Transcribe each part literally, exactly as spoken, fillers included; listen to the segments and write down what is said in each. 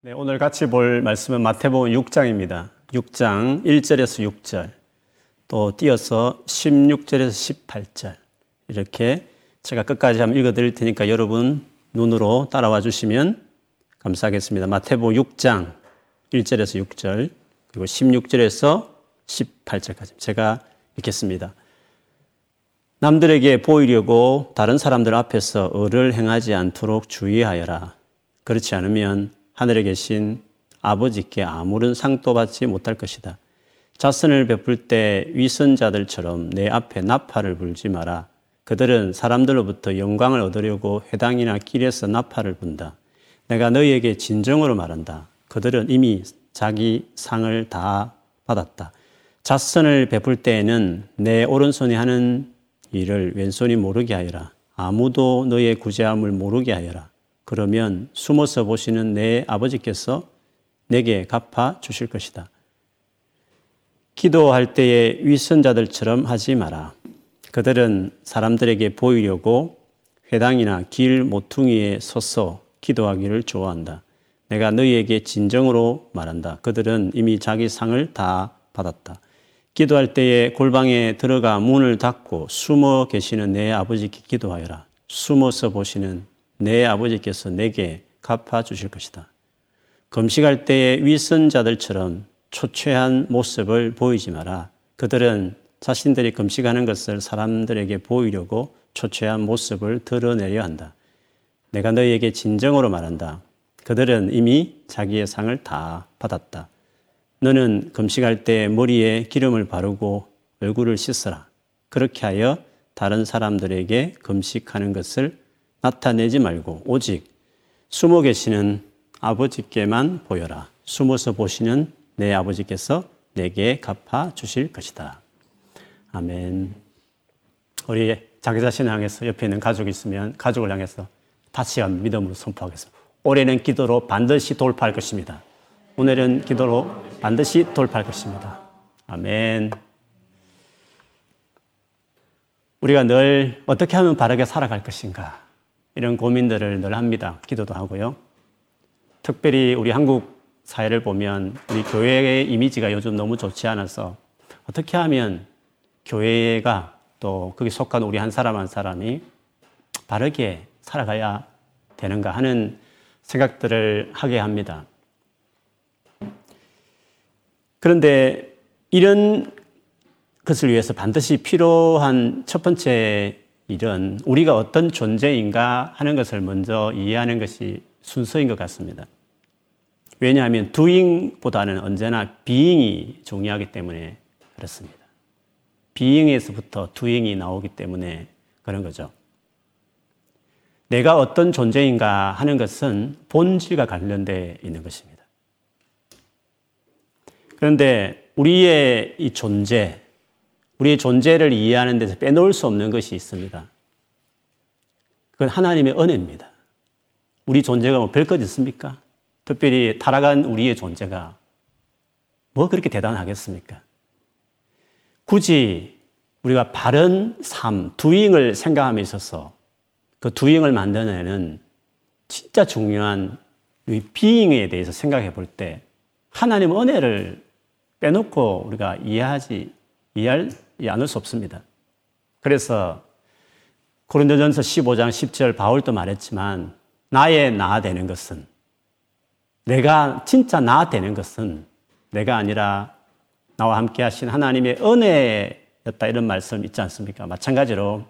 네, 오늘 같이 볼 말씀은 마태복음 육 장입니다. 육 장 일 절에서 육 절, 또 띄어서 십육 절에서 십팔 절, 이렇게 제가 끝까지 한번 읽어드릴 테니까 여러분 눈으로 따라와 주시면 감사하겠습니다. 마태복음 육 장 일 절에서 육 절, 그리고 십육 절에서 십팔 절까지 제가 읽겠습니다. 남들에게 보이려고 다른 사람들 앞에서 의를 행하지 않도록 주의하여라. 그렇지 않으면 하늘에 계신 아버지께 아무런 상도 받지 못할 것이다. 자선을 베풀 때 위선자들처럼 내 앞에 나팔을 불지 마라. 그들은 사람들로부터 영광을 얻으려고 회당이나 길에서 나팔을 분다. 내가 너희에게 진정으로 말한다. 그들은 이미 자기 상을 다 받았다. 자선을 베풀 때에는 내 오른손이 하는 일을 왼손이 모르게 하여라. 아무도 너희의 구제함을 모르게 하여라. 그러면 숨어서 보시는 내 아버지께서 내게 갚아 주실 것이다. 기도할 때에 위선자들처럼 하지 마라. 그들은 사람들에게 보이려고 회당이나 길 모퉁이에 서서 기도하기를 좋아한다. 내가 너희에게 진정으로 말한다. 그들은 이미 자기 상을 다 받았다. 기도할 때에 골방에 들어가 문을 닫고 숨어 계시는 내 아버지께 기도하여라. 숨어서 보시는 내 아버지께서 내게 갚아주실 것이다. 금식할 때에 위선자들처럼 초췌한 모습을 보이지 마라. 그들은 자신들이 금식하는 것을 사람들에게 보이려고 초췌한 모습을 드러내려 한다. 내가 너희에게 진정으로 말한다. 그들은 이미 자기의 상을 다 받았다. 너는 금식할 때 머리에 기름을 바르고 얼굴을 씻어라. 그렇게 하여 다른 사람들에게 금식하는 것을 나타내지 말고 오직 숨어 계시는 아버지께만 보여라. 숨어서 보시는 내 아버지께서 내게 갚아 주실 것이다. 아멘. 우리 자기 자신을 향해서, 옆에 있는 가족이 있으면 가족을 향해서 다시 한번 믿음으로 선포하겠습니다. 올해는 기도로 반드시 돌파할 것입니다. 오늘은 기도로 반드시 돌파할 것입니다. 아멘. 우리가 늘 어떻게 하면 바르게 살아갈 것인가, 이런 고민들을 늘 합니다. 기도도 하고요. 특별히 우리 한국 사회를 보면 우리 교회의 이미지가 요즘 너무 좋지 않아서 어떻게 하면 교회가, 또 거기 속한 우리 한 사람 한 사람이 바르게 살아가야 되는가 하는 생각들을 하게 합니다. 그런데 이런 것을 위해서 반드시 필요한 첫 번째 일은 우리가 어떤 존재인가 하는 것을 먼저 이해하는 것이 순서인 것 같습니다. 왜냐하면 doing보다는 언제나 being이 중요하기 때문에 그렇습니다. being에서부터 doing이 나오기 때문에 그런 거죠. 내가 어떤 존재인가 하는 것은 본질과 관련되어 있는 것입니다. 그런데 우리의 이 존재, 우리의 존재를 이해하는 데서 빼놓을 수 없는 것이 있습니다. 그건 하나님의 은혜입니다. 우리 존재가 뭐 별것 있습니까? 특별히 타락한 우리의 존재가 뭐 그렇게 대단하겠습니까? 굳이 우리가 바른 삶, doing을 생각함에 있어서 그 doing을 만들어내는 진짜 중요한 우리 being에 대해서 생각해 볼 때 하나님의 은혜를 빼놓고 우리가 이해하지, 이해할 이 않을 수 없습니다. 그래서 고린도전서 십오 장 십 절 바울도 말했지만, 나의 나 되는 것은, 내가 진짜 나 되는 것은 내가 아니라 나와 함께 하신 하나님의 은혜였다, 이런 말씀 있지 않습니까? 마찬가지로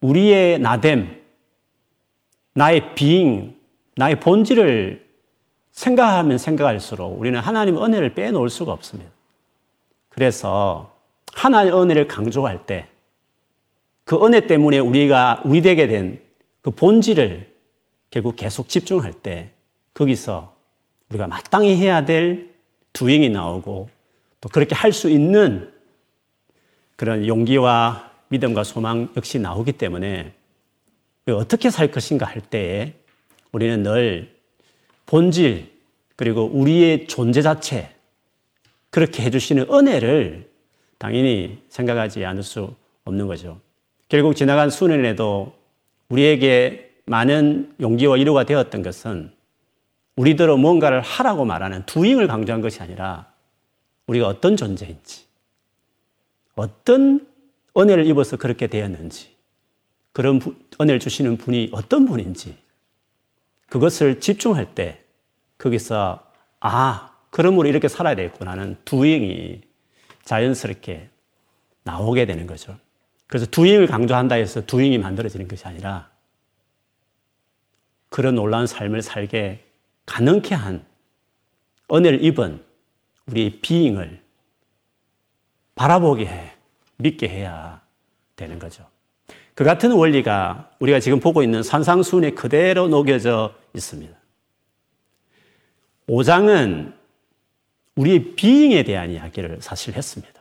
우리의 나됨, 나의 being, 나의 본질을 생각하면 생각할수록 우리는 하나님의 은혜를 빼놓을 수가 없습니다. 그래서 하나님의 은혜를 강조할 때 그 은혜 때문에 우리가 우리 되게 된 그 본질을 결국 계속 집중할 때 거기서 우리가 마땅히 해야 될 doing이 나오고, 또 그렇게 할 수 있는 그런 용기와 믿음과 소망 역시 나오기 때문에 어떻게 살 것인가 할 때에 우리는 늘 본질, 그리고 우리의 존재 자체, 그렇게 해주시는 은혜를 당연히 생각하지 않을 수 없는 거죠. 결국 지나간 수년에도 우리에게 많은 용기와 위로가 되었던 것은 우리더러 뭔가를 하라고 말하는 doing을 강조한 것이 아니라 우리가 어떤 존재인지, 어떤 은혜를 입어서 그렇게 되었는지, 그런 은혜를 주시는 분이 어떤 분인지 그것을 집중할 때 거기서 아, 그러므로 이렇게 살아야 되겠구나 하는 doing이 자연스럽게 나오게 되는 거죠. 그래서 doing을 강조한다 해서 doing이 만들어지는 것이 아니라 그런 놀라운 삶을 살게 가능케 한 은혜를 입은 우리의 being을 바라보게 해, 믿게 해야 되는 거죠. 그 같은 원리가 우리가 지금 보고 있는 산상수훈에 그대로 녹여져 있습니다. 오 장은 우리의 being에 대한 이야기를 사실 했습니다.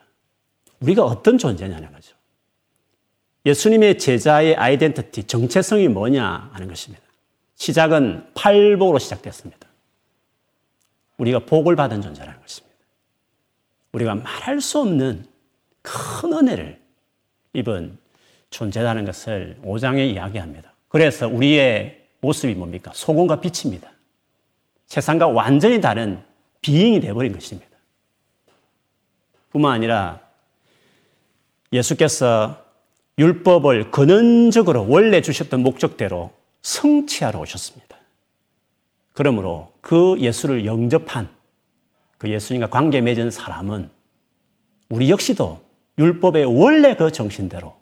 우리가 어떤 존재냐는 거죠. 예수님의 제자의 아이덴티티, 정체성이 뭐냐 하는 것입니다. 시작은 팔복으로 시작됐습니다. 우리가 복을 받은 존재라는 것입니다. 우리가 말할 수 없는 큰 은혜를 입은 존재라는 것을 오 장에 이야기합니다. 그래서 우리의 모습이 뭡니까? 소금과 빛입니다. 세상과 완전히 다른 being이 되어버린 것입니다. 뿐만 아니라 예수께서 율법을 근원적으로 원래 주셨던 목적대로 성취하러 오셨습니다. 그러므로 그 예수를 영접한, 그 예수님과 관계 맺은 사람은 우리 역시도 율법의 원래 그 정신대로,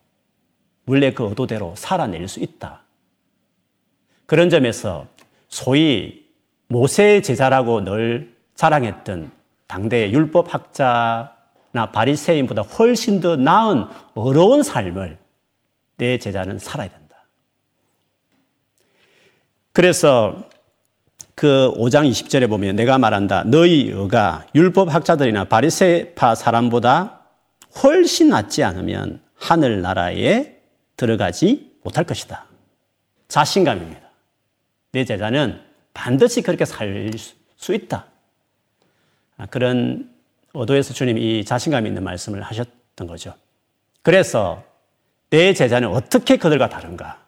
원래 그 의도대로 살아낼 수 있다. 그런 점에서 소위 모세의 제자라고 늘 자랑했던 당대의 율법학자나 바리새인보다 훨씬 더 나은 어려운 삶을 내 제자는 살아야 된다. 그래서 그 오 장 이십 절에 보면 내가 말한다. 너희 의가 율법학자들이나 바리새파 사람보다 훨씬 낫지 않으면 하늘나라에 들어가지 못할 것이다. 자신감입니다. 내 제자는 반드시 그렇게 살 수 있다. 그런 어도에서 주님이 이 자신감 있는 말씀을 하셨던 거죠. 그래서 내 제자는 어떻게 그들과 다른가?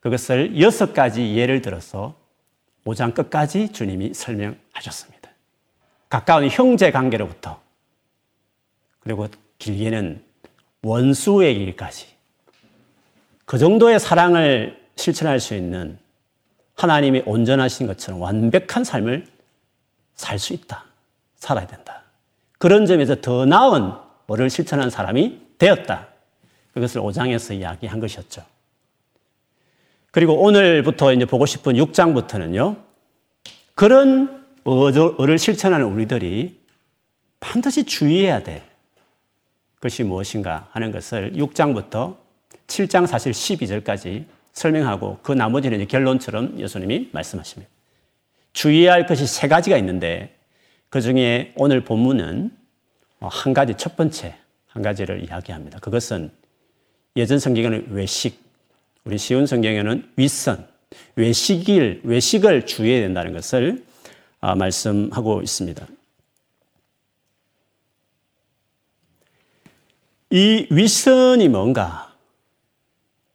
그것을 여섯 가지 예를 들어서 오 장 끝까지 주님이 설명하셨습니다. 가까운 형제 관계로부터 그리고 길게는 원수의 길까지 그 정도의 사랑을 실천할 수 있는 하나님이 온전하신 것처럼 완벽한 삶을 살 수 있다. 살아야 된다. 그런 점에서 더 나은 뭐를 실천한 사람이 되었다. 그것을 오 장에서 이야기한 것이었죠. 그리고 오늘부터 이제 보고 싶은 육 장부터는요, 그런 의를 실천하는 우리들이 반드시 주의해야 될 것이 무엇인가 하는 것을 육 장부터 칠 장 사실 십이 절까지 설명하고 그 나머지는 이제 결론처럼 예수님이 말씀하십니다. 주의해야 할 것이 세 가지가 있는데 그 중에 오늘 본문은 한 가지, 첫 번째 한 가지를 이야기합니다. 그것은 예전 성경에는 외식, 우리 쉬운 성경에는 윗선, 외식일, 외식을 주의해야 된다는 것을 말씀하고 있습니다. 이 윗선이 뭔가?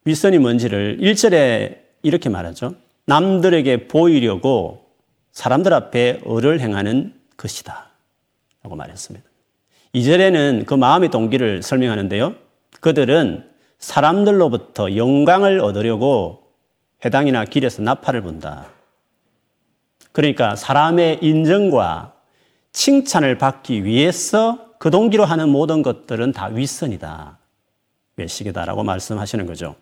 윗선이 뭔지를 일 절에 이렇게 말하죠. 남들에게 보이려고 사람들 앞에 의를 행하는 것이다 라고 말했습니다. 이 절에는 그 마음의 동기를 설명하는데요. 그들은 사람들로부터 영광을 얻으려고 회당이나 길에서 나팔을 분다. 그러니까 사람의 인정과 칭찬을 받기 위해서 그 동기로 하는 모든 것들은 다 윗선이다. 외식이다라고 말씀하시는 거죠.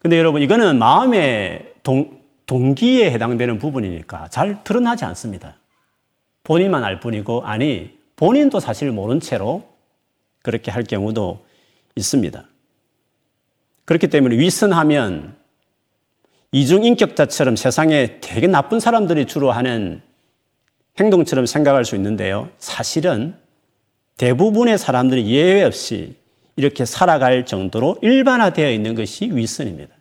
근데 여러분, 이거는 마음의 동, 동기에 해당되는 부분이니까 잘 드러나지 않습니다. 본인만 알 뿐이고, 아니, 본인도 사실 모른 채로 그렇게 할 경우도 있습니다. 그렇기 때문에 위선하면 이중인격자처럼 세상에 되게 나쁜 사람들이 주로 하는 행동처럼 생각할 수 있는데요. 사실은 대부분의 사람들이 예외 없이 이렇게 살아갈 정도로 일반화되어 있는 것이 위선입니다.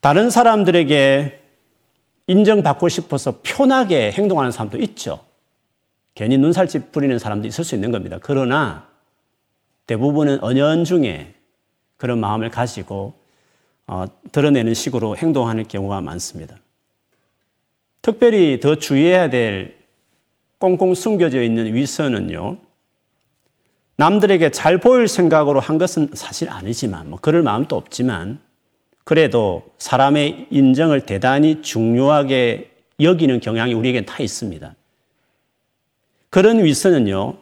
다른 사람들에게 인정받고 싶어서 편하게 행동하는 사람도 있죠. 괜히 눈살집 부리는 사람도 있을 수 있는 겁니다. 그러나 대부분은 은연중에 그런 마음을 가지고 어, 드러내는 식으로 행동하는 경우가 많습니다. 특별히 더 주의해야 될 꽁꽁 숨겨져 있는 위선은요, 남들에게 잘 보일 생각으로 한 것은 사실 아니지만, 뭐 그럴 마음도 없지만, 그래도 사람의 인정을 대단히 중요하게 여기는 경향이 우리에게 다 있습니다. 그런 위선은요,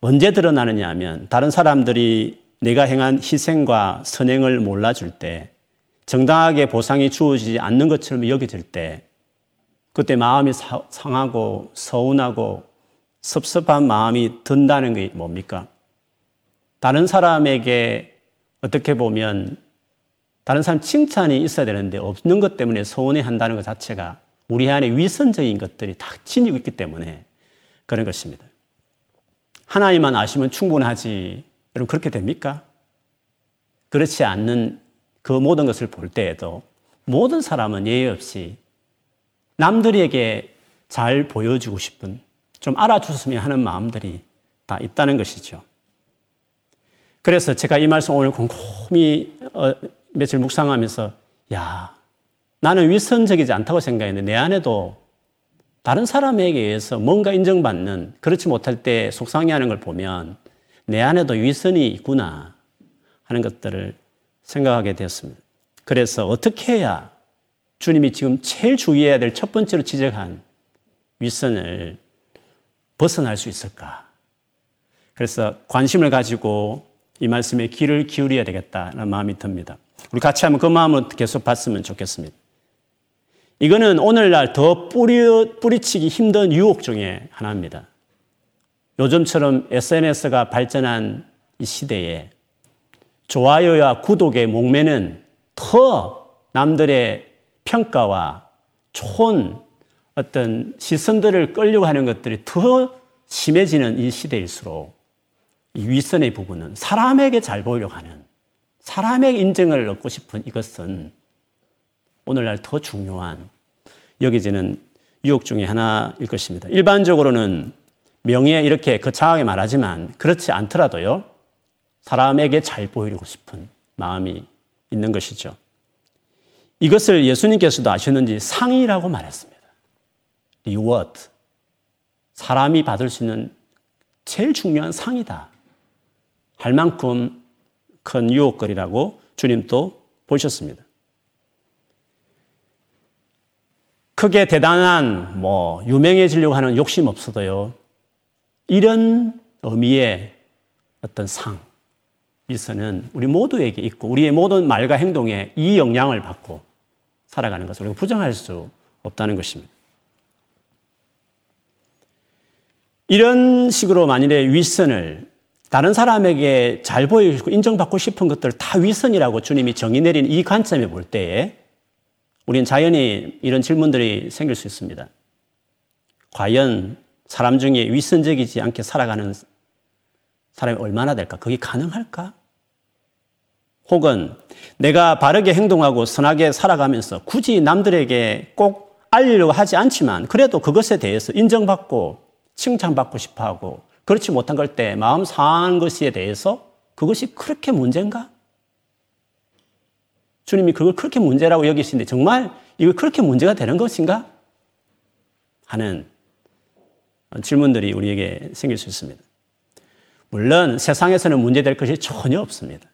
언제 드러나느냐 하면 다른 사람들이 내가 행한 희생과 선행을 몰라줄 때, 정당하게 보상이 주어지지 않는 것처럼 여겨질 때, 그때 마음이 상하고 서운하고 섭섭한 마음이 든다는 게 뭡니까? 다른 사람에게 어떻게 보면 다른 사람 칭찬이 있어야 되는데 없는 것 때문에 서운해한다는 것 자체가 우리 안에 위선적인 것들이 다 지니고 있기 때문에 그런 것입니다. 하나님만 아시면 충분하지, 여러분 그렇게 됩니까? 그렇지 않는 그 모든 것을 볼 때에도 모든 사람은 예외 없이 남들에게 잘 보여주고 싶은, 좀 알아주셨으면 하는 마음들이 다 있다는 것이죠. 그래서 제가 이 말씀 오늘 곰곰이 어, 며칠 묵상하면서, 야, 나는 위선적이지 않다고 생각했는데 내 안에도 다른 사람에게 의해서 뭔가 인정받는, 그렇지 못할 때 속상해하는 걸 보면 내 안에도 위선이 있구나 하는 것들을 생각하게 되었습니다. 그래서 어떻게 해야 주님이 지금 제일 주의해야 될 첫 번째로 지적한 위선을 벗어날 수 있을까? 그래서 관심을 가지고 이 말씀에 귀를 기울여야 되겠다는 마음이 듭니다. 우리 같이 한번 그 마음으로 계속 봤으면 좋겠습니다. 이거는 오늘날 더 뿌리, 뿌리치기 힘든 유혹 중에 하나입니다. 요즘처럼 에스엔에스가 발전한 이 시대에 좋아요와 구독에 목매는 더 남들의 평가와 좋은 어떤 시선들을 끌려고 하는 것들이 더 심해지는 이 시대일수록 이 위선의 부분은 사람에게 잘 보이려고 하는, 사람에게 인정을 얻고 싶은 이것은 오늘날 더 중요한 여기지는 유혹 중에 하나일 것입니다. 일반적으로는 명예 이렇게 거창하게 말하지만 그렇지 않더라도요, 사람에게 잘 보이려고 싶은 마음이 있는 것이죠. 이것을 예수님께서도 아셨는지 상이라고 말했습니다. 리워드, 사람이 받을 수 있는 제일 중요한 상이다 할 만큼 큰 유혹거리라고 주님도 보셨습니다. 크게 대단한 뭐 유명해지려고 하는 욕심 없어도요, 이런 의미의 어떤 상, 위선은 우리 모두에게 있고 우리의 모든 말과 행동에 이 영향을 받고 살아가는 것을 우리가 부정할 수 없다는 것입니다. 이런 식으로 만일에 위선을 다른 사람에게 잘 보이고 인정받고 싶은 것들을 다 위선이라고 주님이 정의 내린 이 관점에 볼 때에 우리는 자연히 이런 질문들이 생길 수 있습니다. 과연 사람 중에 위선적이지 않게 살아가는 사람이 얼마나 될까? 그게 가능할까? 혹은 내가 바르게 행동하고 선하게 살아가면서 굳이 남들에게 꼭 알리려고 하지 않지만 그래도 그것에 대해서 인정받고 칭찬받고 싶어하고 그렇지 못한 걸 때 마음 상한 것에 대해서 그것이 그렇게 문제인가? 주님이 그걸 그렇게 문제라고 여기시는데 정말 이걸 그렇게 문제가 되는 것인가? 하는 질문들이 우리에게 생길 수 있습니다. 물론 세상에서는 문제될 것이 전혀 없습니다.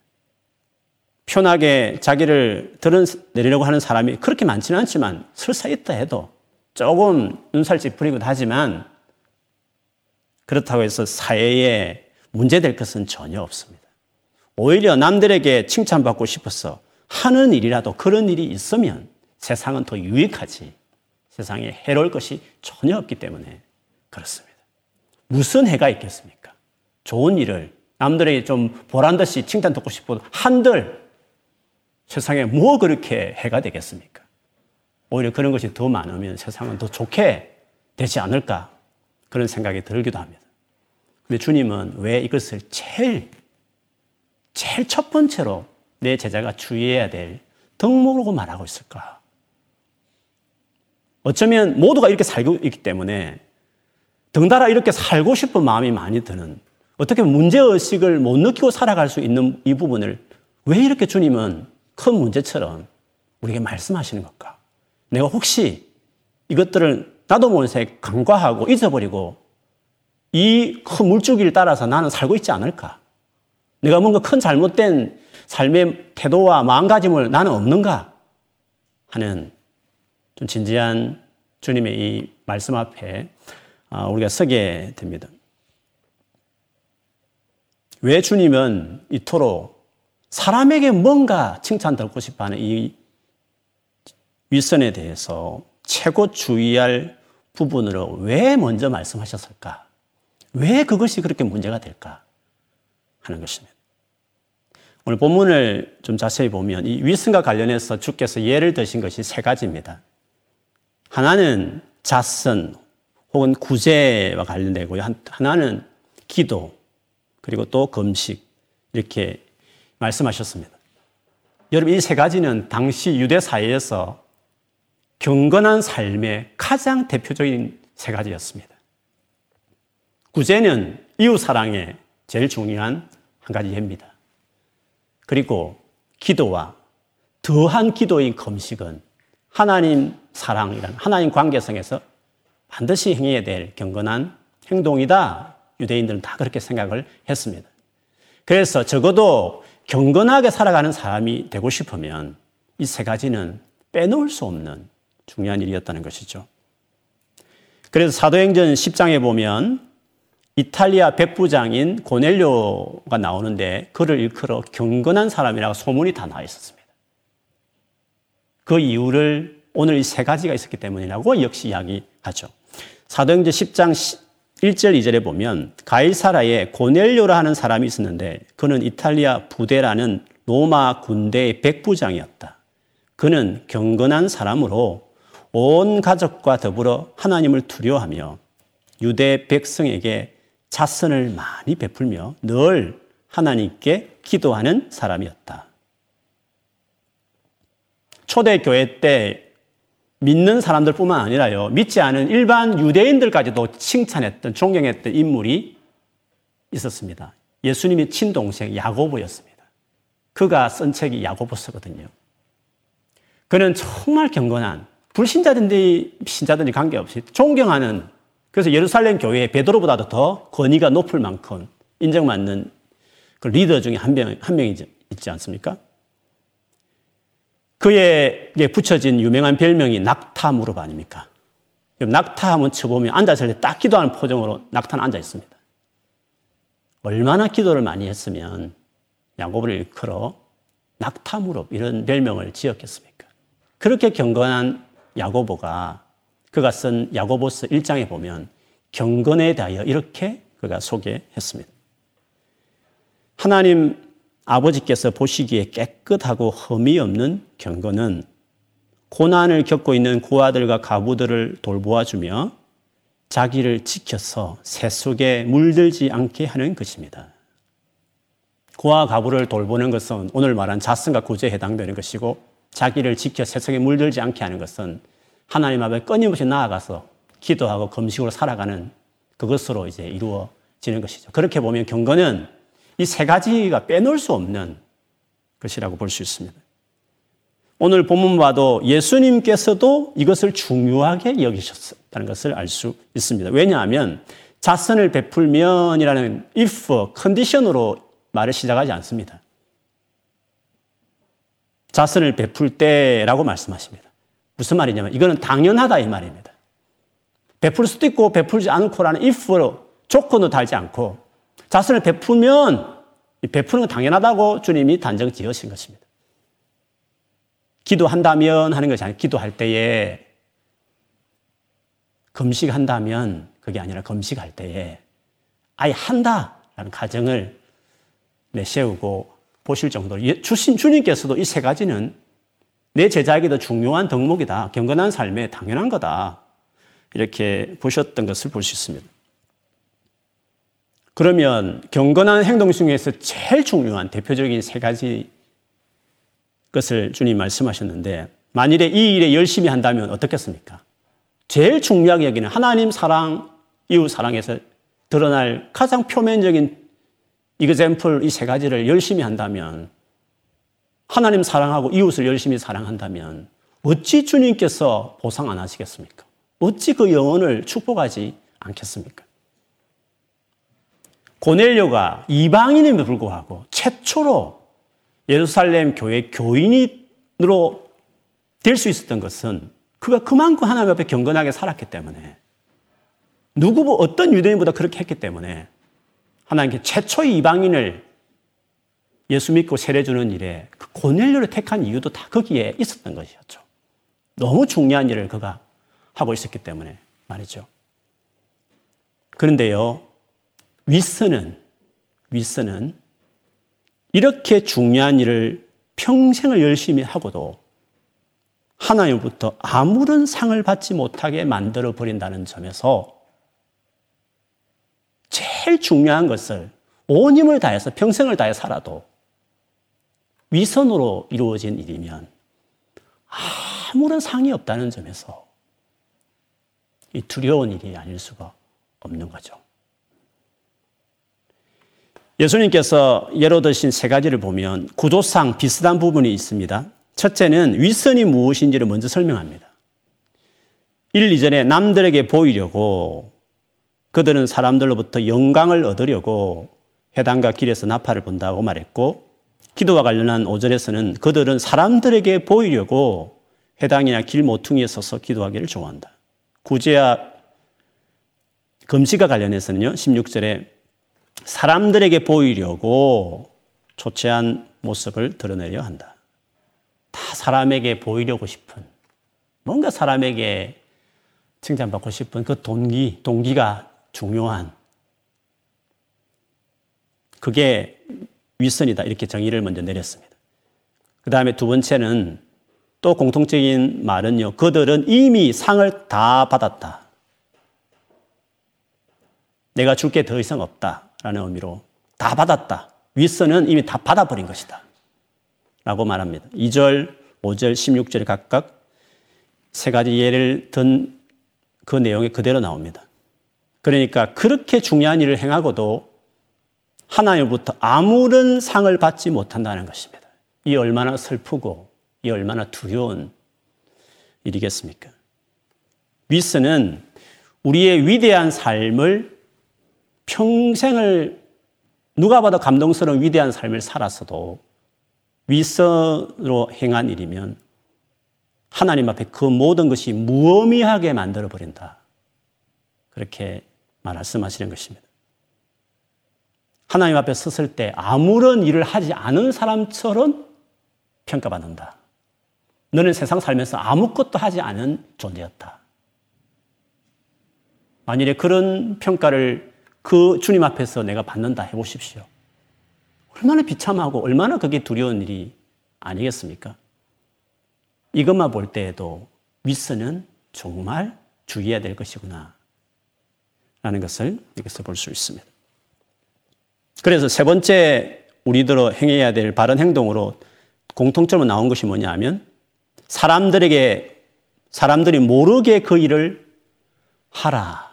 편하게 자기를 드러내려고 하는 사람이 그렇게 많지는 않지만 설사 있다 해도 조금 눈살 찌푸리기도 하지만 그렇다고 해서 사회에 문제될 것은 전혀 없습니다. 오히려 남들에게 칭찬받고 싶어서 하는 일이라도 그런 일이 있으면 세상은 더 유익하지, 세상에 해로울 것이 전혀 없기 때문에 그렇습니다. 무슨 해가 있겠습니까? 좋은 일을 남들에게 좀 보란듯이 칭찬받고 싶어도 한들 세상에 뭐 그렇게 해가 되겠습니까? 오히려 그런 것이 더 많으면 세상은 더 좋게 되지 않을까? 그런 생각이 들기도 합니다. 근데 주님은 왜 이것을 제일, 제일 첫 번째로 내 제자가 주의해야 될 덕목으로 말하고 있을까? 어쩌면 모두가 이렇게 살고 있기 때문에 덩달아 이렇게 살고 싶은 마음이 많이 드는, 어떻게 문제의식을 못 느끼고 살아갈 수 있는 이 부분을 왜 이렇게 주님은 큰 문제처럼 우리에게 말씀하시는 것과 내가 혹시 이것들을 나도 모르게 간과하고 잊어버리고 이 큰 물줄기를 따라서 나는 살고 있지 않을까? 내가 뭔가 큰 잘못된 삶의 태도와 마음가짐을 나는 없는가? 하는 좀 진지한 주님의 이 말씀 앞에 우리가 서게 됩니다. 왜 주님은 이토록 사람에게 뭔가 칭찬받고 싶어하는 이 윗선에 대해서 최고 주의할 부분으로 왜 먼저 말씀하셨을까? 왜 그것이 그렇게 문제가 될까? 하는 것입니다. 오늘 본문을 좀 자세히 보면 이 윗선과 관련해서 주께서 예를 드신 것이 세 가지입니다. 하나는 자선 혹은 구제와 관련되고요. 하나는 기도, 그리고 또 금식, 이렇게 말씀하셨습니다. 여러분, 이 세 가지는 당시 유대 사회에서 경건한 삶의 가장 대표적인 세 가지였습니다. 구제는 이웃사랑의 제일 중요한 한 가지 예입니다. 그리고 기도와 더한 기도인 금식은 하나님 사랑이라는 하나님 관계성에서 반드시 행해야 될 경건한 행동이다. 유대인들은 다 그렇게 생각을 했습니다. 그래서 적어도 경건하게 살아가는 사람이 되고 싶으면 이 세 가지는 빼놓을 수 없는 중요한 일이었다는 것이죠. 그래서 사도행전 십 장에 보면 이탈리아 백부장인 고넬료가 나오는데 그를 일컬어 경건한 사람이라고 소문이 다 나 있었습니다. 그 이유를 오늘 이 세 가지가 있었기 때문이라고 역시 이야기하죠. 사도행전 십 장 일 절 이 절에 보면 가이사라에 고넬료라 하는 사람이 있었는데 그는 이탈리아 부데라는 로마 군대의 백부장이었다. 그는 경건한 사람으로 온 가족과 더불어 하나님을 두려워하며 유대 백성에게 자선을 많이 베풀며 늘 하나님께 기도하는 사람이었다. 초대교회 때 믿는 사람들뿐만 아니라요, 믿지 않은 일반 유대인들까지도 칭찬했던, 존경했던 인물이 있었습니다. 예수님의 친동생 야고보였습니다. 그가 쓴 책이 야고보서거든요. 그는 정말 경건한, 불신자든지 신자든지 관계없이 존경하는, 그래서 예루살렘 교회의 베드로보다도 더 권위가 높을 만큼 인정받는 그 리더 중에 한 명, 한 명이 있지 않습니까? 그에게 붙여진 유명한 별명이 낙타 무릎 아닙니까? 낙타 한번 쳐보면 앉았을 때 딱 기도하는 표정으로 낙타는 앉아 있습니다. 얼마나 기도를 많이 했으면 야고보를 일컬어 낙타 무릎 이런 별명을 지었겠습니까? 그렇게 경건한 야고보가 그가 쓴 야고보서 일 장에 보면 경건에 대하여 이렇게 그가 소개했습니다. 하나님 아버지께서 보시기에 깨끗하고 흠이 없는 경건은 고난을 겪고 있는 고아들과 가부들을 돌보아주며 자기를 지켜서 새 속에 물들지 않게 하는 것입니다. 고아 가부를 돌보는 것은 오늘 말한 자선과 구제에 해당되는 것이고, 자기를 지켜 새 속에 물들지 않게 하는 것은 하나님 앞에 끊임없이 나아가서 기도하고 금식으로 살아가는 그것으로 이제 이루어지는 것이죠. 그렇게 보면 경건은 이 세 가지가 빼놓을 수 없는 것이라고 볼 수 있습니다. 오늘 본문 봐도 예수님께서도 이것을 중요하게 여기셨다는 것을 알 수 있습니다. 왜냐하면 자선을 베풀면이라는 if, 컨디션으로 말을 시작하지 않습니다. 자선을 베풀 때라고 말씀하십니다. 무슨 말이냐면 이거는 당연하다 이 말입니다. 베풀 수도 있고 베풀지 않고라는 if로 조건도 달지 않고 자선을 베풀면 베푸는 건 당연하다고 주님이 단정 지으신 것입니다. 기도한다면 하는 것이 아니라 기도할 때에, 금식한다면 그게 아니라 금식할 때에 아예 한다라는 가정을 내세우고 보실 정도로 주신 주님께서도 이 세 가지는 내 제자에게도 중요한 덕목이다, 경건한 삶에 당연한 거다, 이렇게 보셨던 것을 볼 수 있습니다. 그러면 경건한 행동 중에서 제일 중요한 대표적인 세 가지 것을 주님 말씀하셨는데, 만일에 이 일에 열심히 한다면 어떻겠습니까? 제일 중요하게 여기는 하나님 사랑, 이웃 사랑에서 드러날 가장 표면적인 이그젬플 이 세 가지를 열심히 한다면 하나님 사랑하고 이웃을 열심히 사랑한다면 어찌 주님께서 보상 안 하시겠습니까? 어찌 그 영혼을 축복하지 않겠습니까? 고넬료가 이방인임에도 불구하고 최초로 예루살렘 교회 교인으로 될 수 있었던 것은 그가 그만큼 하나님 앞에 경건하게 살았기 때문에, 누구보다 어떤 유대인보다 그렇게 했기 때문에 하나님께 최초의 이방인을 예수 믿고 세례주는 일에 그 고넬료를 택한 이유도 다 거기에 있었던 것이었죠. 너무 중요한 일을 그가 하고 있었기 때문에 말이죠. 그런데요, 윗선은, 윗선은 이렇게 중요한 일을 평생을 열심히 하고도 하나님으로부터 아무런 상을 받지 못하게 만들어버린다는 점에서 제일 중요한 것을 온 힘을 다해서 평생을 다해 살아도 위선으로 이루어진 일이면 아무런 상이 없다는 점에서 이 두려운 일이 아닐 수가 없는 거죠. 예수님께서 예로 드신 세 가지를 보면 구조상 비슷한 부분이 있습니다. 첫째는 위선이 무엇인지를 먼저 설명합니다. 일, 이절에 남들에게 보이려고 그들은 사람들로부터 영광을 얻으려고 회당과 길에서 나팔을 분다고 말했고, 기도와 관련한 오절에서는 그들은 사람들에게 보이려고 회당이나 길 모퉁이에 서서 기도하기를 좋아한다. 구제와 금식과 관련해서는요, 십육절에 사람들에게 보이려고 초췌한 모습을 드러내려 한다. 다 사람에게 보이려고 싶은, 뭔가 사람에게 칭찬받고 싶은 그 동기, 동기가 중요한, 그게 윗선이다, 이렇게 정의를 먼저 내렸습니다. 그 다음에 두 번째는 또 공통적인 말은요, 그들은 이미 상을 다 받았다, 내가 줄 게 더 이상 없다라는 의미로 다 받았다, 윗선은 이미 다 받아버린 것이다 라고 말합니다. 이절, 오절, 십육절에 각각 세 가지 예를 든 그 내용이 그대로 나옵니다. 그러니까 그렇게 중요한 일을 행하고도 하나님으로부터 아무런 상을 받지 못한다는 것입니다. 이 얼마나 슬프고 이 얼마나 두려운 일이겠습니까? 윗선은 우리의 위대한 삶을 평생을 누가 봐도 감동스러운 위대한 삶을 살았어도 윗선으로 행한 일이면 하나님 앞에 그 모든 것이 무의미하게 만들어버린다, 그렇게 말씀하시는 것입니다. 하나님 앞에 섰을 때 아무런 일을 하지 않은 사람처럼 평가받는다. 너는 세상 살면서 아무것도 하지 않은 존재였다. 만일에 그런 평가를 그 주님 앞에서 내가 받는다 해보십시오. 얼마나 비참하고 얼마나 그게 두려운 일이 아니겠습니까? 이것만 볼 때에도 윗선은 정말 주의해야 될 것이구나 라는 것을 여기서 볼 수 있습니다. 그래서 세 번째 우리들로 행해야 될 바른 행동으로 공통점으로 나온 것이 뭐냐 하면, 사람들에게, 사람들이 모르게 그 일을 하라.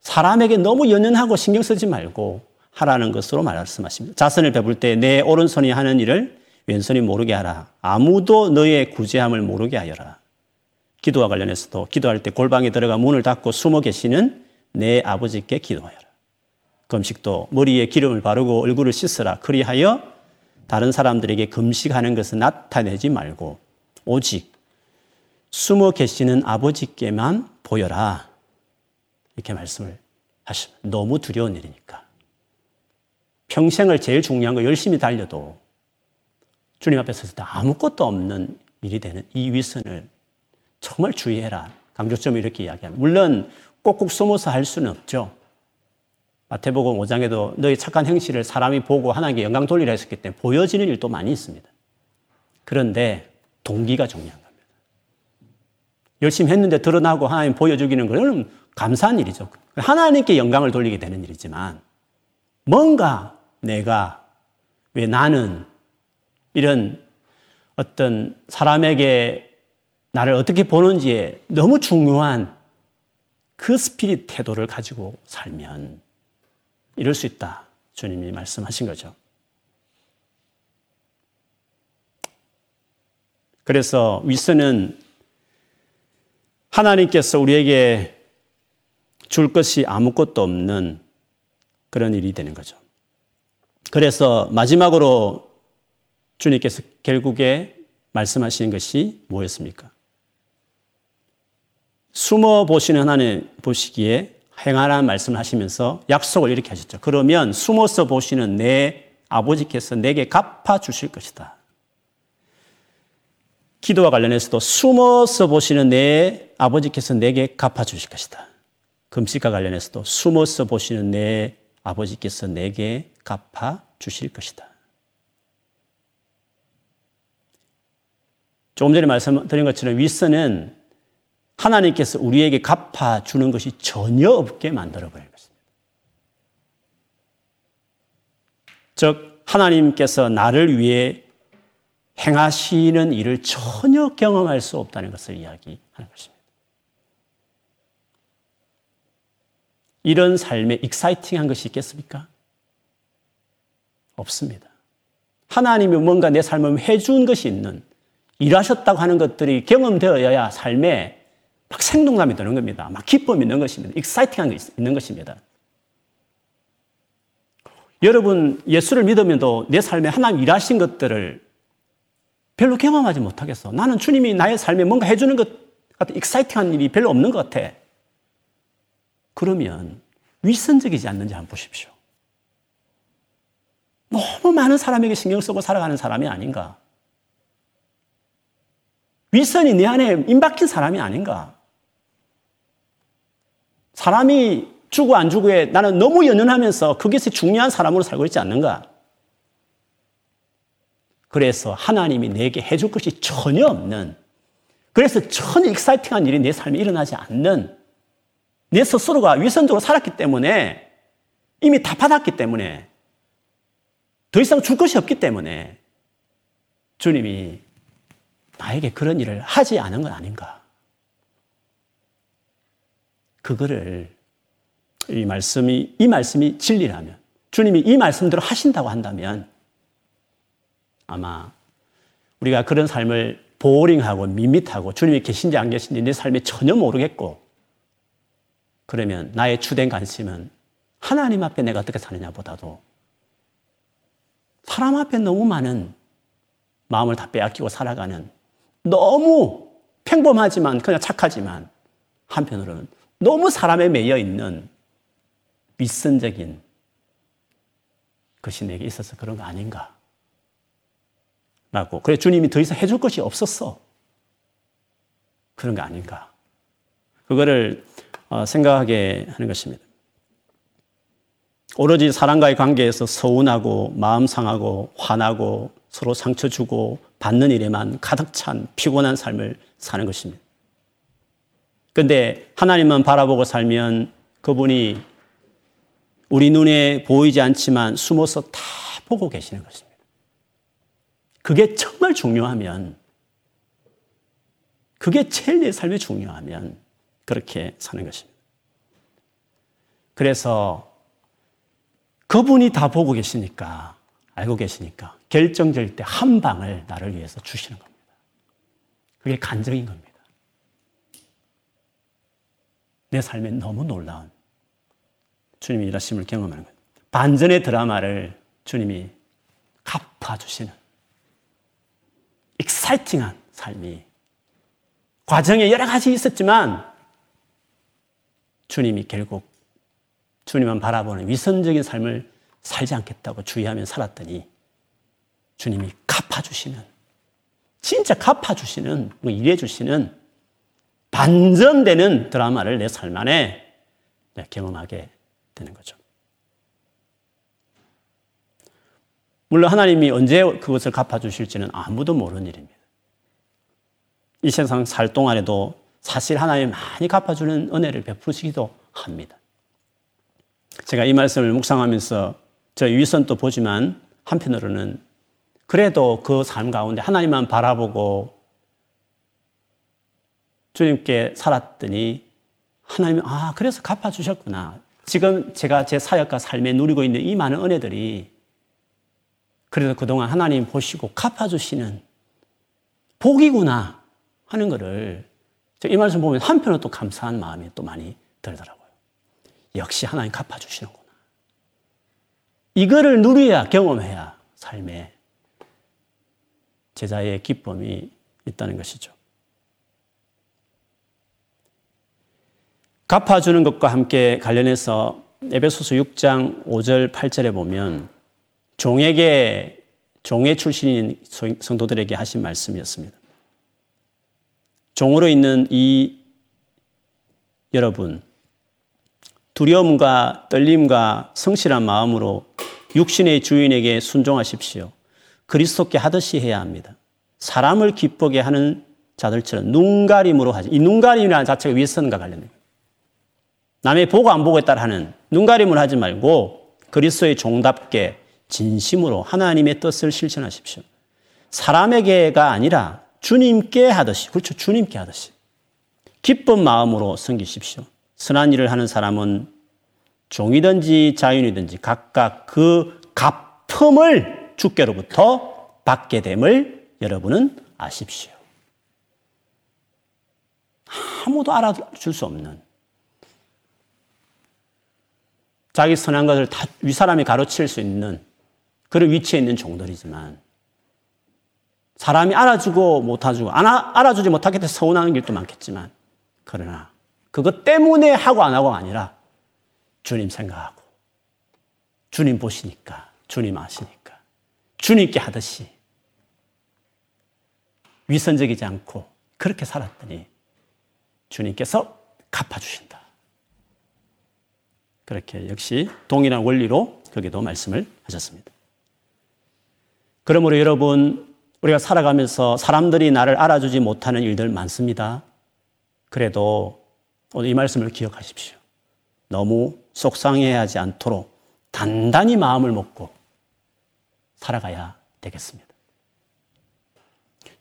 사람에게 너무 연연하고 신경 쓰지 말고 하라는 것으로 말씀하십니다. 자선을 베풀 때 내 오른손이 하는 일을 왼손이 모르게 하라. 아무도 너의 구제함을 모르게 하여라. 기도와 관련해서도 기도할 때 골방에 들어가 문을 닫고 숨어 계시는 내 아버지께 기도하여라. 금식도 머리에 기름을 바르고 얼굴을 씻으라. 그리하여 다른 사람들에게 금식하는 것을 나타내지 말고 오직 숨어 계시는 아버지께만 보여라. 이렇게 말씀을 하십니다. 너무 두려운 일이니까. 평생을 제일 중요한 거 열심히 달려도 주님 앞에 섰을 때 아무것도 없는 일이 되는 이 위선을 정말 주의해라. 강조점을 이렇게 이야기합니다. 물론 꼭꼭 숨어서 할 수는 없죠. 마태복음 오장에도 너희 착한 행실을 사람이 보고 하나님께 영광 돌리라 했었기 때문에 보여지는 일도 많이 있습니다. 그런데 동기가 중요한 겁니다. 열심히 했는데 드러나고 하나님 보여주기는 그건 감사한 일이죠. 하나님께 영광을 돌리게 되는 일이지만, 뭔가 내가, 왜 나는, 이런 어떤 사람에게 나를 어떻게 보는지에 너무 중요한 그 스피릿 태도를 가지고 살면 이럴 수 있다, 주님이 말씀하신 거죠. 그래서 위선은 하나님께서 우리에게 줄 것이 아무것도 없는 그런 일이 되는 거죠. 그래서 마지막으로 주님께서 결국에 말씀하시는 것이 뭐였습니까? 숨어 보시는 하나님 보시기에 행하라는 말씀을 하시면서 약속을 이렇게 하셨죠. 그러면 숨어서 보시는 내 아버지께서 내게 갚아주실 것이다. 기도와 관련해서도 숨어서 보시는 내 아버지께서 내게 갚아주실 것이다. 금식과 관련해서도 숨어서 보시는 내 아버지께서 내게 갚아주실 것이다. 조금 전에 말씀드린 것처럼 윗선은 하나님께서 우리에게 갚아주는 것이 전혀 없게 만들어버린 것입니다. 즉 하나님께서 나를 위해 행하시는 일을 전혀 경험할 수 없다는 것을 이야기하는 것입니다. 이런 삶에 익사이팅한 것이 있겠습니까? 없습니다. 하나님이 뭔가 내 삶을 해준 것이 있는, 일하셨다고 하는 것들이 경험되어야 삶에 막 생동감이 드는 겁니다. 막 기쁨이 있는 것입니다. 익사이팅한 게 있는 것입니다. 여러분, 예수를 믿으면도 내 삶에 하나님 일하신 것들을 별로 경험하지 못하겠어. 나는 주님이 나의 삶에 뭔가 해주는 것 같은 익사이팅한 일이 별로 없는 것 같아. 그러면 위선적이지 않는지 한번 보십시오. 너무 많은 사람에게 신경 쓰고 살아가는 사람이 아닌가? 위선이 내 안에 임박힌 사람이 아닌가? 사람이 주고 안 주고에 나는 너무 연연하면서 그것이 중요한 사람으로 살고 있지 않는가? 그래서 하나님이 내게 해줄 것이 전혀 없는, 그래서 전혀 익사이팅한 일이 내 삶에 일어나지 않는, 내 스스로가 위선적으로 살았기 때문에, 이미 다 받았기 때문에, 더 이상 줄 것이 없기 때문에 주님이 나에게 그런 일을 하지 않은 건 아닌가. 그거를 이 말씀이, 이 말씀이 진리라면, 주님이 이 말씀대로 하신다고 한다면 아마 우리가 그런 삶을 보링하고 밋밋하고 주님이 계신지 안 계신지 내 삶에 전혀 모르겠고, 그러면 나의 주된 관심은 하나님 앞에 내가 어떻게 사느냐 보다도 사람 앞에 너무 많은 마음을 다 빼앗기고 살아가는, 너무 평범하지만 그냥 착하지만 한편으로는 너무 사람에 매여 있는 윗선적인 것이 내게 있어서 그런 거 아닌가 라고, 그래 주님이 더 이상 해줄 것이 없었어, 그런 거 아닌가, 그거를 생각하게 하는 것입니다. 오로지 사람과의 관계에서 서운하고 마음 상하고 화나고 서로 상처 주고 받는 일에만 가득 찬 피곤한 삶을 사는 것입니다. 그런데 하나님만 바라보고 살면 그분이 우리 눈에 보이지 않지만 숨어서 다 보고 계시는 것입니다. 그게 정말 중요하면, 그게 제일 내 삶에 중요하면 그렇게 사는 것입니다. 그래서 그분이 다 보고 계시니까, 알고 계시니까 결정될 때 한 방을 나를 위해서 주시는 겁니다. 그게 간증인 겁니다. 내 삶에 너무 놀라운 주님의 일하심을 경험하는 겁니다. 반전의 드라마를 주님이 갚아주시는 익사이팅한 삶이, 과정에 여러 가지 있었지만 주님이 결국 주님만 바라보는 위선적인 삶을 살지 않겠다고 주의하며 살았더니 주님이 갚아주시는, 진짜 갚아주시는, 일해주시는 반전되는 드라마를 내 삶 안에 경험하게 되는 거죠. 물론 하나님이 언제 그것을 갚아주실지는 아무도 모르는 일입니다. 이 세상 살 동안에도 사실 하나님이 많이 갚아주는 은혜를 베푸시기도 합니다. 제가 이 말씀을 묵상하면서 저희 위선도 보지만 한편으로는 그래도 그 삶 가운데 하나님만 바라보고 주님께 살았더니 하나님이 아 그래서 갚아주셨구나. 지금 제가 제 사역과 삶에 누리고 있는 이 많은 은혜들이 그래서 그동안 하나님 보시고 갚아주시는 복이구나 하는 거를 이 말씀 보면 한편으로 또 감사한 마음이 또 많이 들더라고요. 역시 하나님 갚아주시는구나. 이거를 누려야, 경험해야 삶에 제자의 기쁨이 있다는 것이죠. 갚아주는 것과 함께 관련해서 에베소서 육 장 오 절 팔 절에 보면 종에게, 종의 출신인 성도들에게 하신 말씀이었습니다. 종으로 있는 이 여러분, 두려움과 떨림과 성실한 마음으로 육신의 주인에게 순종하십시오. 그리스도께 하듯이 해야 합니다. 사람을 기쁘게 하는 자들처럼 눈가림으로 하지. 이 눈가림이라는 자체가 위선과 관련된 거예요. 남의 보고 안 보고에 따라 하는 눈가림을 하지 말고 그리스도의 종답게 진심으로 하나님의 뜻을 실천하십시오. 사람에게가 아니라 주님께 하듯이, 그렇죠, 주님께 하듯이 기쁜 마음으로 섬기십시오. 선한 일을 하는 사람은 종이든지 자유인이든지 각각 그 갚음을 주께로부터 받게 됨을 여러분은 아십시오. 아무도 알아줄 수 없는 자기 선한 것을 다 윗사람이 가로챌 수 있는 그런 위치에 있는 종들이지만 사람이 알아주고 못하고 알아주지 못하기 때문에 서운하는 일도 많겠지만, 그러나 그것 때문에 하고 안 하고가 아니라 주님 생각하고 주님 보시니까, 주님 아시니까 주님께 하듯이 위선적이지 않고 그렇게 살았더니 주님께서 갚아주신다. 그렇게 역시 동일한 원리로 거기도 말씀을 하셨습니다. 그러므로 여러분, 우리가 살아가면서 사람들이 나를 알아주지 못하는 일들 많습니다. 그래도 오늘 이 말씀을 기억하십시오. 너무 속상해하지 않도록 단단히 마음을 먹고 살아가야 되겠습니다.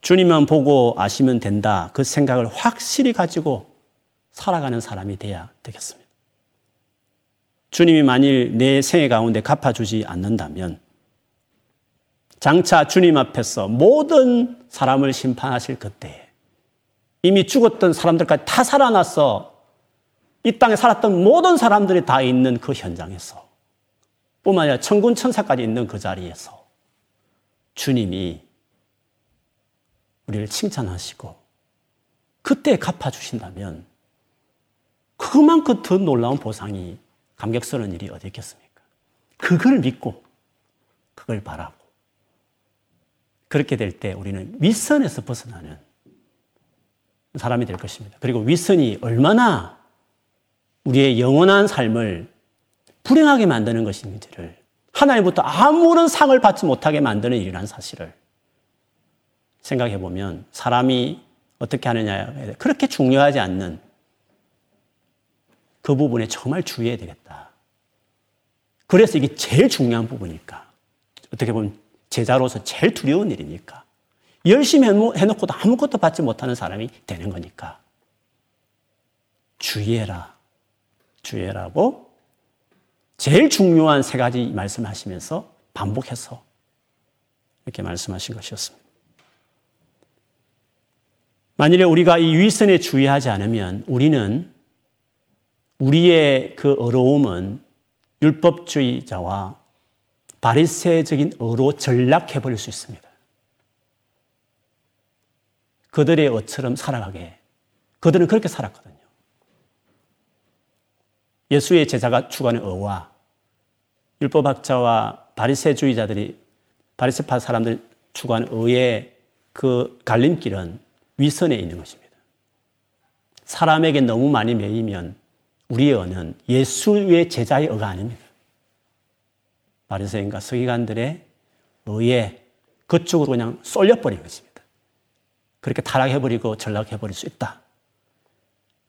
주님만 보고 아시면 된다. 그 생각을 확실히 가지고 살아가는 사람이 돼야 되겠습니다. 주님이 만일 내 생애 가운데 갚아주지 않는다면 장차 주님 앞에서 모든 사람을 심판하실 그때에 이미 죽었던 사람들까지 다 살아나서 이 땅에 살았던 모든 사람들이 다 있는 그 현장에서, 뿐만 아니라 천군 천사까지 있는 그 자리에서 주님이 우리를 칭찬하시고 그때 갚아주신다면 그만큼 더 놀라운 보상이, 감격스러운 일이 어디 있겠습니까? 그걸 믿고 그걸 바라고 그렇게 될 때 우리는 윗선에서 벗어나는 사람이 될 것입니다. 그리고 윗선이 얼마나 우리의 영원한 삶을 불행하게 만드는 것인지를, 하나님부터 아무런 상을 받지 못하게 만드는 일이라는 사실을 생각해 보면 사람이 어떻게 하느냐에 그렇게 중요하지 않는 그 부분에 정말 주의해야 되겠다. 그래서 이게 제일 중요한 부분이니까, 어떻게 보면 제자로서 제일 두려운 일이니까, 열심히 해놓고도 아무것도 받지 못하는 사람이 되는 거니까 주의해라, 주의해라고 제일 중요한 세 가지 말씀하시면서 반복해서 이렇게 말씀하신 것이었습니다. 만일에 우리가 이 윗선에 주의하지 않으면 우리는, 우리의 그 어려움은 율법주의자와 바리새적인 어로 전락해버릴 수 있습니다. 그들의 어처럼 살아가게, 그들은 그렇게 살았거든요. 예수의 제자가 추구하는 어와 율법학자와 바리새주의자들이, 바리새파 사람들이 추구하는 어의 그 갈림길은 위선에 있는 것입니다. 사람에게 너무 많이 매이면 우리의 어는 예수의 제자의 어가 아닙니다. 바리새인과 서기관들의 어에 그쪽으로 그냥 쏠려버린 것입니다. 그렇게 타락해버리고 전락해버릴 수 있다.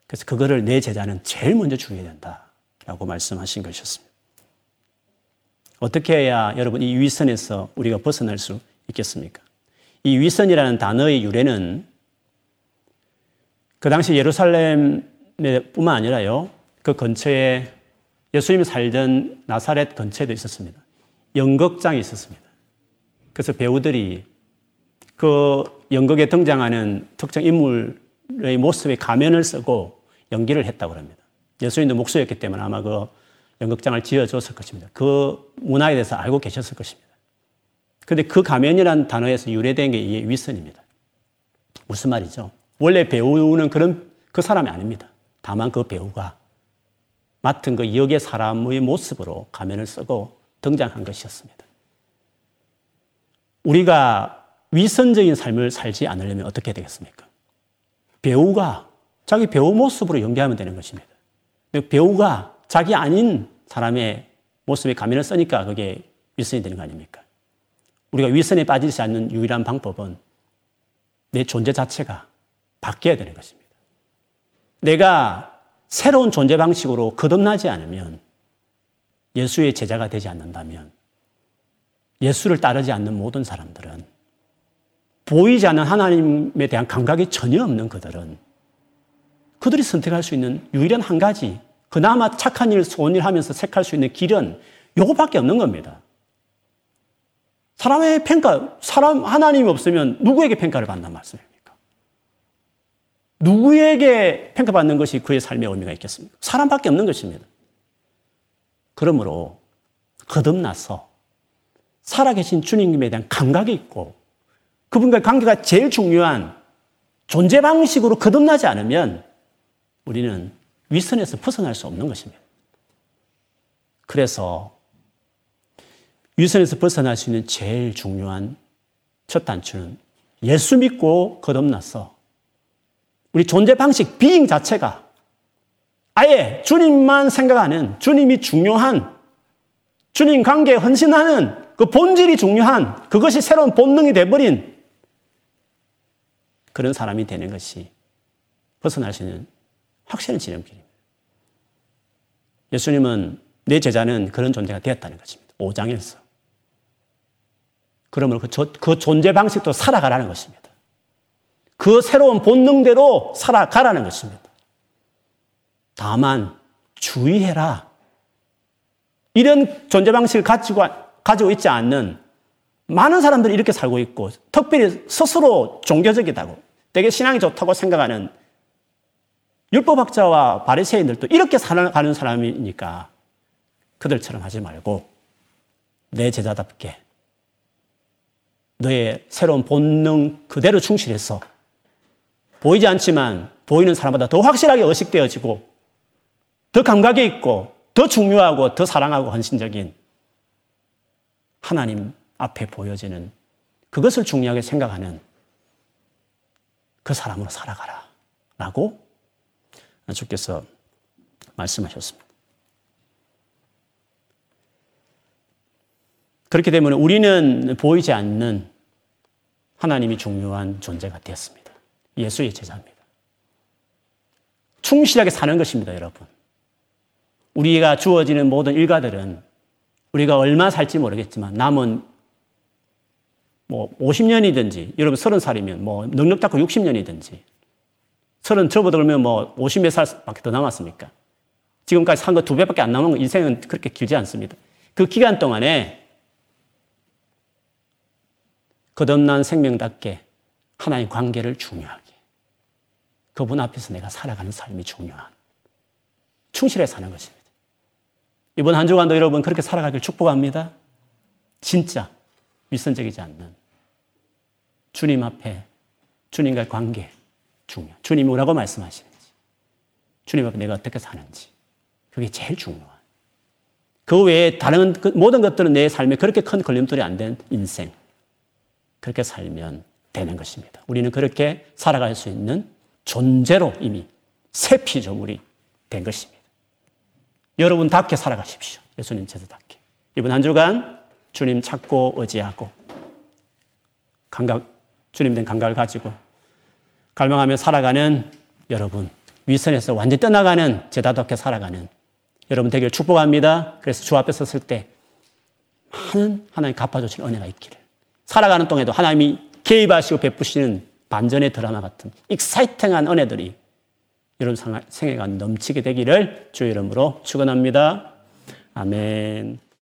그래서 그거를 내 제자는 제일 먼저 주의해야 된다라고 말씀하신 것이었습니다. 어떻게 해야 여러분 이 위선에서 우리가 벗어날 수 있겠습니까? 이 위선이라는 단어의 유래는 그 당시 예루살렘뿐만 아니라요, 그 근처에 예수님이 살던 나사렛 근처에도 있었습니다. 연극장이 있었습니다. 그래서 배우들이 그 연극에 등장하는 특정 인물의 모습에 가면을 쓰고 연기를 했다고 합니다. 예수님도 목수였기 때문에 아마 그 연극장을 지어줬을 것입니다. 그 문화에 대해서 알고 계셨을 것입니다. 그런데 그 가면이라는 단어에서 유래된 게 이게 위선입니다. 무슨 말이죠? 원래 배우는 그런 그 사람이 아닙니다. 다만 그 배우가 맡은 그 역의 사람의 모습으로 가면을 쓰고 등장한 것이었습니다. 우리가 위선적인 삶을 살지 않으려면 어떻게 되겠습니까? 배우가 자기 배우 모습으로 연기하면 되는 것입니다. 배우가 자기 아닌 사람의 모습에 가면을 쓰니까 그게 위선이 되는 거 아닙니까? 우리가 위선에 빠지지 않는 유일한 방법은 내 존재 자체가 바뀌어야 되는 것입니다. 내가 새로운 존재 방식으로 거듭나지 않으면, 예수의 제자가 되지 않는다면, 예수를 따르지 않는 모든 사람들은, 보이지 않는 하나님에 대한 감각이 전혀 없는 그들은 그들이 선택할 수 있는 유일한 한 가지, 그나마 착한 일, 좋은 일 하면서 색할 수 있는 길은 요거밖에 없는 겁니다. 사람의 평가, 사람, 하나님이 없으면 누구에게 평가를 받는단 말씀입니까? 누구에게 평가받는 것이 그의 삶의 의미가 있겠습니까? 사람밖에 없는 것입니다. 그러므로 거듭나서 살아계신 주님에 대한 감각이 있고 그분과의 관계가 제일 중요한 존재 방식으로 거듭나지 않으면 우리는 위선에서 벗어날 수 없는 것입니다. 그래서 위선에서 벗어날 수 있는 제일 중요한 첫 단추는 예수 믿고 거듭나서 우리 존재 방식, 비잉 자체가 아예 주님만 생각하는, 주님이 중요한, 주님 관계에 헌신하는 그 본질이 중요한, 그것이 새로운 본능이 돼버린 그런 사람이 되는 것이 벗어날 수 있는 확실한 지름길입니다. 예수님은, 내 제자는 그런 존재가 되었다는 것입니다. 오 장에서. 그러므로 그, 저, 그 존재 방식도 살아가라는 것입니다. 그 새로운 본능대로 살아가라는 것입니다. 다만 주의해라. 이런 존재 방식을 가지고, 가지고 있지 않는 많은 사람들이 이렇게 살고 있고, 특별히 스스로 종교적이다고, 되게 신앙이 좋다고 생각하는 율법학자와 바리새인들도 이렇게 살아가는 사람이니까 그들처럼 하지 말고 내 제자답게 너의 새로운 본능 그대로 충실해서 보이지 않지만 보이는 사람보다 더 확실하게 의식되어지고 더 감각이 있고 더 중요하고 더 사랑하고 헌신적인 하나님 앞에 보여지는 그것을 중요하게 생각하는 그 사람으로 살아가라 라고 주께서 말씀하셨습니다. 그렇기 때문에 우리는 보이지 않는 하나님이 중요한 존재가 되었습니다. 예수의 제자입니다. 충실하게 사는 것입니다, 여러분. 우리가 주어지는 모든 일과들은 우리가 얼마 살지 모르겠지만 남은 뭐 오십 년이든지, 여러분 서른 살이면 뭐 능력 잡고 육십 년이든지, 서른 접어들면 뭐 오십 몇 살밖에 더 남았습니까? 지금까지 산 거 두 배밖에 안 남은 거, 인생은 그렇게 길지 않습니다. 그 기간 동안에 거듭난 생명답게 하나님 관계를 중요하게, 그분 앞에서 내가 살아가는 삶이 중요한, 충실해 사는 것입니다. 이번 한 주간도 여러분 그렇게 살아가길 축복합니다. 진짜 위선적이지 않는 주님 앞에, 주님과의 관계 중요한, 주님이 뭐라고 말씀하시는지, 주님 앞에 내가 어떻게 사는지, 그게 제일 중요한, 그 외에 다른 모든 것들은 내 삶에 그렇게 큰 걸림돌이 안 된 인생, 그렇게 살면 되는 것입니다. 우리는 그렇게 살아갈 수 있는 존재로 이미 새 피조물이 된 것입니다. 여러분답게 살아가십시오. 예수님 제자답게. 이번 한 주간 주님 찾고 의지하고 감각, 주님 된 감각을 가지고 갈망하며 살아가는 여러분, 위선에서 완전히 떠나가는 제자답게 살아가는 여러분 되길 축복합니다. 그래서 주 앞에 섰을 때 많은 하나님 갚아주신 은혜가 있기를, 살아가는 동에도 하나님이 개입하시고 베푸시는 반전의 드라마 같은 익사이팅한 은혜들이 여러분 생애가 넘치게 되기를 주의 이름으로 축원합니다. 아멘.